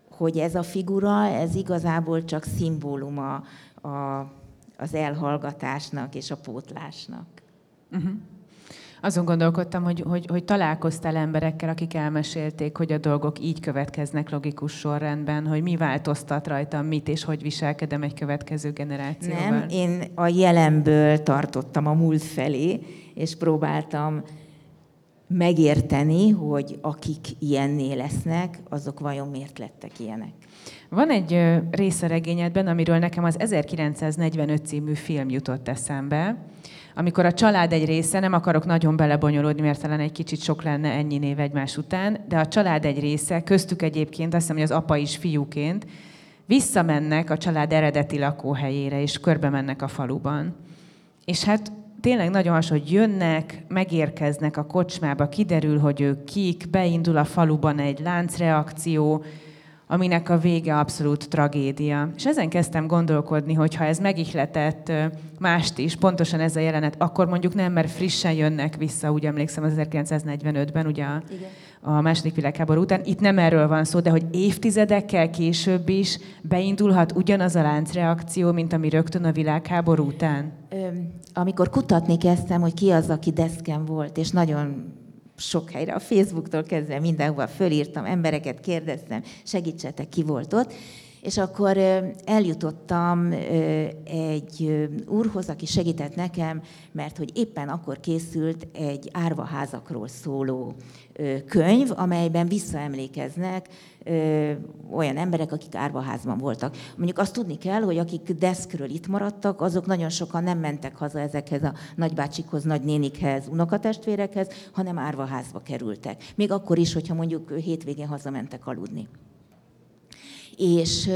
hogy ez a figura, ez igazából csak szimbóluma a, az elhallgatásnak és a pótlásnak. Uh-huh. Azon gondolkodtam, hogy, hogy, hogy találkoztál emberekkel, akik elmesélték, hogy a dolgok így következnek logikus sorrendben, hogy mi változtat rajtam mit, és hogy viselkedem egy következő generációval. Nem, én a jelenből tartottam a múlt felé, és próbáltam megérteni, hogy akik ilyenné lesznek, azok vajon miért lettek ilyenek. Van egy része regényedben, amiről nekem az ezerkilencszáznegyvenöt című film jutott eszembe, amikor a család egy része, nem akarok nagyon belebonyolódni, mert talán egy kicsit sok lenne ennyi név egymás után, de a család egy része, köztük egyébként, azt hiszem, hogy az apa is fiúként, visszamennek a család eredeti lakóhelyére, és körbe mennek a faluban. És hát tényleg nagyon hasonló, hogy jönnek, megérkeznek a kocsmába, kiderül, hogy ők kik, beindul a faluban egy láncreakció, aminek a vége abszolút tragédia. És ezen kezdtem gondolkodni, hogy ha ez megihletett mást is, pontosan ez a jelenet, akkor mondjuk nem, mert frissen jönnek vissza, úgy emlékszem, az ezerkilencszáznegyvenötben, ugye a, a második világháború után. Itt nem erről van szó, de hogy évtizedekkel később is beindulhat ugyanaz a láncreakció, mint ami rögtön a világháború után. Amikor kutatni kezdtem, hogy ki az, aki Deszken volt, és nagyon... sok helyre, a Facebooktól kezdve mindenhova fölírtam, embereket kérdeztem, segítsetek, ki volt ott. És akkor eljutottam egy úrhoz, aki segített nekem, mert hogy éppen akkor készült egy árvaházakról szóló könyv, amelyben visszaemlékeznek olyan emberek, akik árvaházban voltak. Mondjuk azt tudni kell, hogy akik Deszkről itt maradtak, azok nagyon sokan nem mentek haza ezekhez a nagybácsikhoz, nagynénikhez, unokatestvérekhez, hanem árvaházba kerültek. Még akkor is, hogyha mondjuk hétvégén hazamentek aludni. És,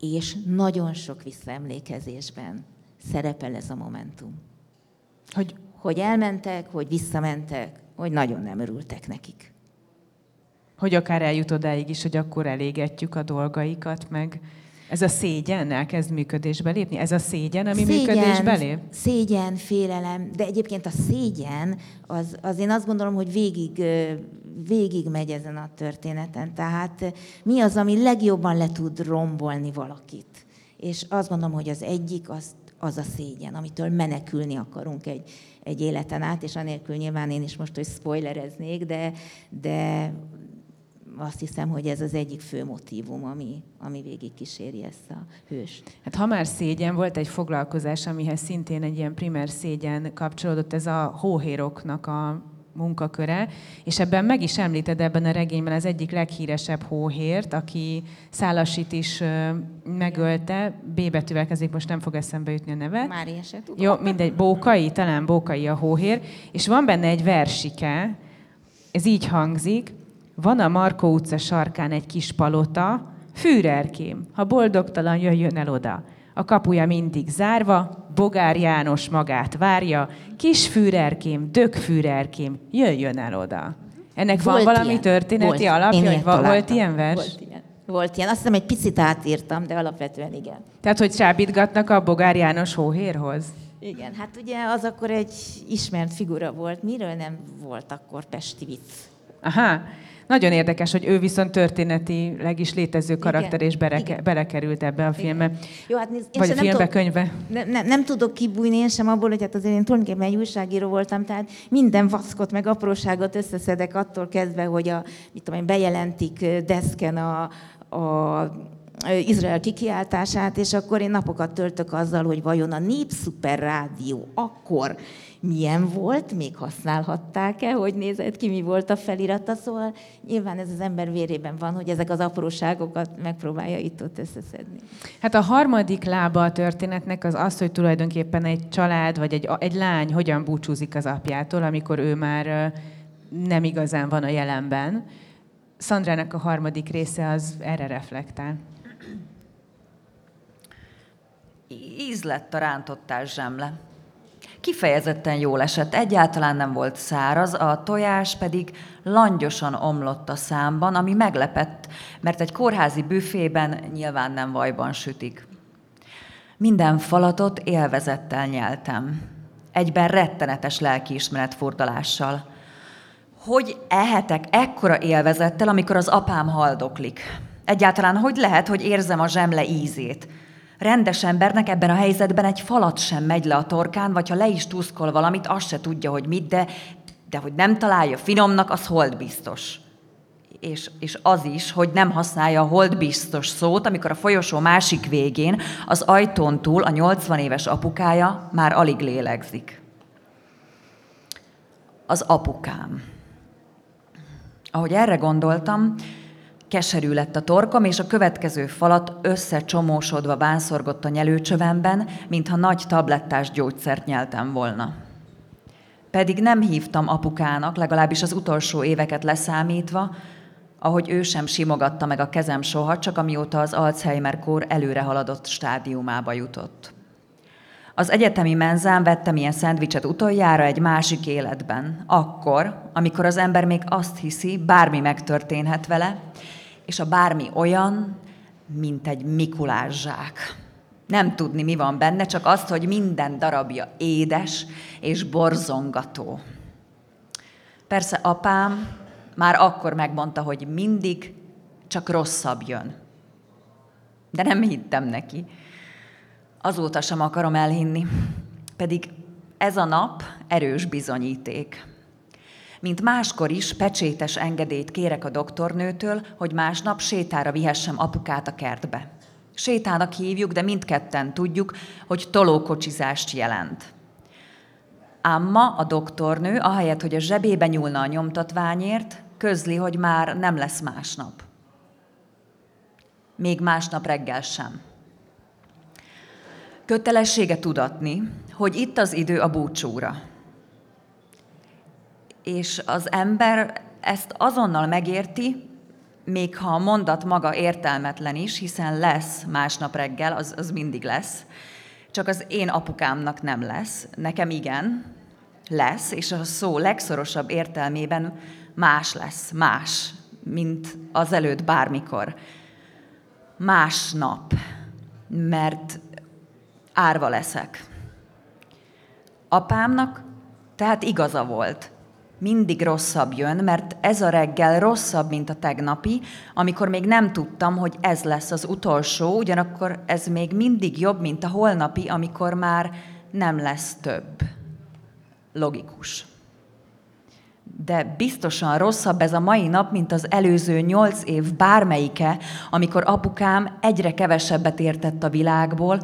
és nagyon sok visszaemlékezésben szerepel ez a momentum. Hogy, hogy elmentek, hogy visszamentek, hogy nagyon nem örültek nekik. Hogy akár eljut odáig is, hogy akkor elégetjük a dolgaikat, meg ez a szégyen elkezd működésbe lépni? Ez a szégyen, ami szégyen, működésbe lép? Szégyen, félelem, de egyébként a szégyen, az, az én azt gondolom, hogy végig... végig megy ezen a történeten. Tehát mi az, ami legjobban le tud rombolni valakit? És azt gondolom, hogy az egyik az, az a szégyen, amitől menekülni akarunk egy, egy életen át, és anélkül nyilván én is most, hogy spoilereznék, de, de azt hiszem, hogy ez az egyik fő motívum, ami, ami végig kíséri ezt a hős. Hát ha már szégyen, volt egy foglalkozás, amihez szintén egy ilyen primer szégyen kapcsolódott, ez a hóhéroknak a munkaköre, és ebben meg is említed ebben a regényben az egyik leghíresebb hóhért, aki Szálasit is megölte, B betűvel kezdik, most nem fog eszembe jutni a neve. Mária se tudom. Jó, mindegy, Bókai, talán Bókai a hóhér, és van benne egy versike, ez így hangzik: van a Markó utca sarkán egy kis palota, Führerkém, ha boldogtalan jöjjön el oda. A kapuja mindig zárva, Bogár János magát várja, kis Führerkém, dög Führerkém, jöjjön el oda. Ennek volt van valami ilyen történeti volt alapja, hogy va- volt ilyen vers? Volt ilyen. Volt ilyen. Azt hiszem, egy picit átírtam, de alapvetően igen. Tehát, hogy csábítgatnak a Bogár János hóhérhoz? Igen, hát ugye az akkor egy ismert figura volt, miről nem volt akkor Pesti Vic. Aha. Nagyon érdekes, hogy ő viszont történetileg is létező karakter, igen, és bereke, belekerült ebbe a filmbe. Jó, hát néz, vagy a filmbe, nem könyvbe. Nem, nem, nem tudok kibújni én sem abból, hogy hát azért én tulajdonképpen egy újságíró voltam, tehát minden vackot meg apróságot összeszedek attól kezdve, hogy a, mit tudom én, bejelentik Deszken a, a Izrael kikiáltását, és akkor én napokat töltök azzal, hogy vajon a Népszuper rádió akkor milyen volt, még használhatták-e, hogy nézett ki, mi volt a felirata. Szóval nyilván ez az ember vérében van, hogy ezek az apróságokat megpróbálja itt-ott összeszedni. Hát a harmadik lába a történetnek az az, hogy tulajdonképpen egy család, vagy egy, egy lány hogyan búcsúzik az apjától, amikor ő már nem igazán van a jelenben. Szandrának a harmadik része az erre reflektál. Ízlett a rántottás zsemle. Kifejezetten jól esett, egyáltalán nem volt száraz, a tojás pedig langyosan omlott a számban, ami meglepett, mert egy kórházi büfében nyilván nem vajban sütik. Minden falatot élvezettel nyeltem, egyben rettenetes lelkiismeret furdalással. Hogy ehetek ekkora élvezettel, amikor az apám haldoklik? Egyáltalán hogy lehet, hogy érzem a zsemle ízét? Rendes embernek ebben a helyzetben egy falat sem megy le a torkán, vagy ha le is tuszkol valamit, azt se tudja, hogy mit, de, de hogy nem találja finomnak, az holdbiztos. És, és az is, hogy nem használja a holdbiztos szót, amikor a folyosó másik végén, az ajtón túl a nyolcvan éves apukája már alig lélegzik. Az apukám. Ahogy erre gondoltam, keserű lett a torkom, és a következő falat összecsomósodva bánszorgott a nyelőcsövemben, mintha nagy tablettás gyógyszert nyeltem volna. Pedig nem hívtam apukának, legalábbis az utolsó éveket leszámítva, ahogy ő sem simogatta meg a kezem soha, csak amióta az Alzheimer-kór előrehaladott stádiumába jutott. Az egyetemi menzán vettem ilyen szendvicset utoljára egy másik életben, akkor, amikor az ember még azt hiszi, bármi megtörténhet vele, és a bármi olyan, mint egy Mikulás zsák. Nem tudni, mi van benne, csak azt, hogy minden darabja édes és borzongató. Persze apám már akkor megmondta, hogy mindig csak rosszabb jön. De nem hittem neki. Azóta sem akarom elhinni. Pedig ez a nap erős bizonyíték. Mint máskor is, pecsétes engedélyt kérek a doktornőtől, hogy másnap sétára vihessem apukát a kertbe. Sétának hívjuk, de mindketten tudjuk, hogy tolókocsizást jelent. Ám ma a doktornő, ahelyett, hogy a zsebébe nyúlna a nyomtatványért, közli, hogy már nem lesz másnap. Még másnap reggel sem. Kötelessége tudatni, hogy itt az idő a búcsúra. És az ember ezt azonnal megérti, még ha a mondat maga értelmetlen is, hiszen lesz másnap reggel, az, az mindig lesz. Csak az én apukámnak nem lesz, nekem igen, lesz, és a szó legszorosabb értelmében más lesz, más, mint azelőtt bármikor. Másnap, mert árva leszek. Apámnak tehát igaza volt. Mindig rosszabb jön, mert ez a reggel rosszabb, mint a tegnapi, amikor még nem tudtam, hogy ez lesz az utolsó, ugyanakkor ez még mindig jobb, mint a holnapi, amikor már nem lesz több. Logikus. de biztosan rosszabb ez a mai nap, mint az előző nyolc év bármelyike, amikor apukám egyre kevesebbet értett a világból,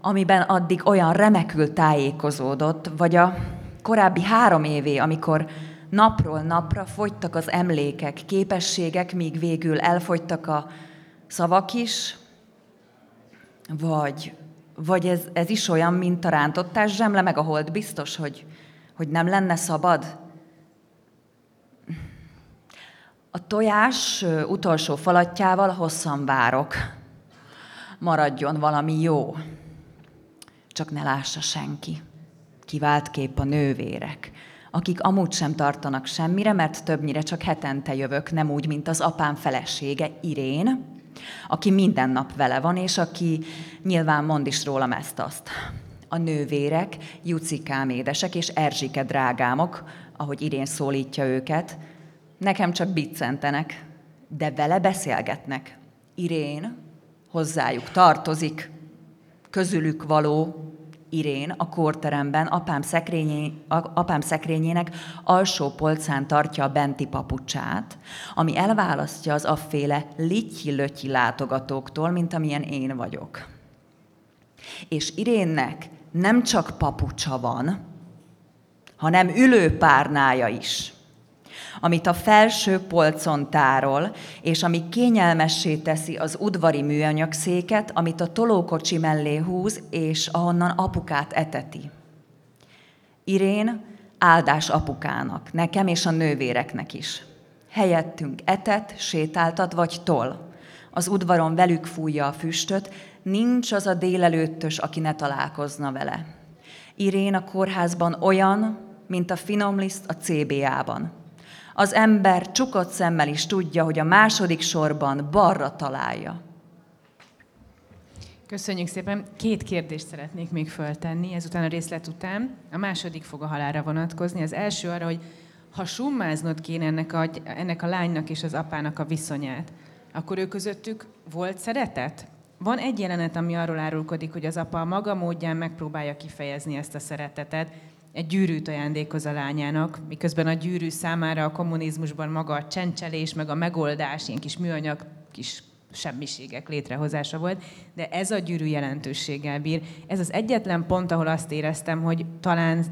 amiben addig olyan remekül tájékozódott, vagy a korábbi három évé, amikor napról napra fogytak az emlékek, képességek, míg végül elfogytak a szavak is, vagy, vagy ez, ez is olyan, mint a rántottás zsemle, meg a holt biztos, hogy, hogy nem lenne szabad. A tojás utolsó falatjával hosszan várok. Maradjon valami jó. Csak ne lássa senki. Kiváltképp a nővérek, akik amúgy sem tartanak semmire, mert többnyire csak hetente jövök, nem úgy, mint az apám felesége, Irén, aki minden nap vele van, és aki nyilván mond is rólam ezt-azt. A nővérek, Jucikám édesek és Erzsike drágámok, ahogy Irén szólítja őket, nekem csak biccentenek, de vele beszélgetnek. Irén hozzájuk tartozik, közülük való. Irén a kórteremben apám, szekrényé, apám szekrényének alsó polcán tartja a benti papucsát, ami elválasztja az afféle litty-lötyi látogatóktól, mint amilyen én vagyok. És Irénnek nem csak papucsa van, hanem ülőpárnája is, amit a felső polcon tárol, és ami kényelmessé teszi az udvari műanyag széket, amit a tolókocsi mellé húz, és ahonnan apukát eteti. Irén áldás apukának, nekem és a nővéreknek is. Helyettünk etet, sétáltat vagy tol. Az udvaron velük fújja a füstöt, nincs az a délelőttös, aki ne találkozna vele. Irén a kórházban olyan, mint a finomliszt a cé bé á-ban. Az ember csukott szemmel is tudja, hogy a második sorban balra találja. Köszönjük szépen. Két kérdést szeretnék még föltenni, ezután a részlet után. A második fog a halálra vonatkozni. Az első arra, hogy ha summáznod kéne ennek a, ennek a lánynak és az apának a viszonyát, akkor ő közöttük volt szeretet? Van egy jelenet, ami arról árulkodik, hogy az apa a maga módján megpróbálja kifejezni ezt a szeretetet, egy gyűrűt ajándékoz a lányának, miközben a gyűrű számára a kommunizmusban maga a csencselés, meg a megoldás, ilyen kis műanyag, kis semmiségek létrehozása volt, de ez a gyűrű jelentőséggel bír. Ez az egyetlen pont, ahol azt éreztem, hogy talán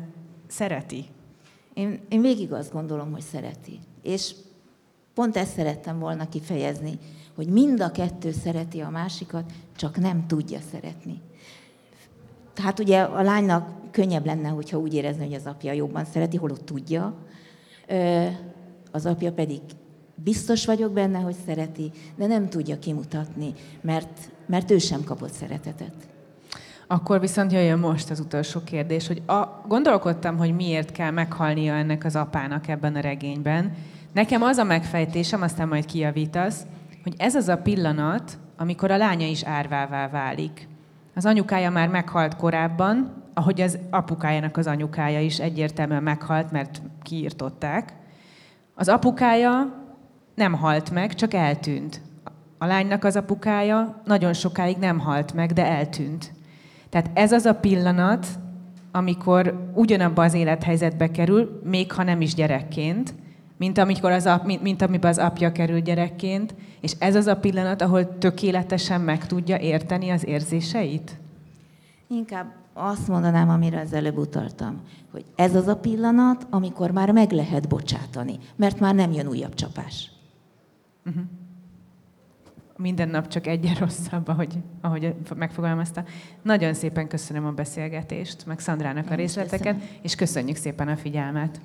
szereti. Én, én végig azt gondolom, hogy szereti. És pont ezt szerettem volna kifejezni, hogy mind a kettő szereti a másikat, csak nem tudja szeretni. Hát ugye a lánynak könnyebb lenne, hogyha úgy érezne, hogy az apja jobban szereti, holott tudja. Az apja pedig biztos vagyok benne, hogy szereti, de nem tudja kimutatni, mert, mert ő sem kapott szeretetet. Akkor viszont jöjjön most az utolsó kérdés, hogy a, gondolkodtam, hogy miért kell meghalnia ennek az apának ebben a regényben. Nekem az a megfejtésem, aztán majd kijavítasz, hogy ez az a pillanat, amikor a lánya is árvává válik. Az anyukája már meghalt korábban, ahogy az apukájának az anyukája is egyértelműen meghalt, mert kiirtották. Az apukája nem halt meg, csak eltűnt. A lánynak az apukája nagyon sokáig nem halt meg, de eltűnt. Tehát ez az a pillanat, amikor ugyanabba az élethelyzetbe kerül, még ha nem is gyerekként, mint, amikor az ap, mint, mint amiben az apja kerül gyerekként, és ez az a pillanat, ahol tökéletesen meg tudja érteni az érzéseit? Inkább azt mondanám, amire az előbb utaltam, hogy ez az a pillanat, amikor már meg lehet bocsátani, mert már nem jön újabb csapás. Uh-huh. Minden nap csak egyre rosszabb, ahogy, ahogy megfogalmazta. Nagyon szépen köszönöm a beszélgetést, meg Szandrának a részleteket, és köszönjük szépen a figyelmet.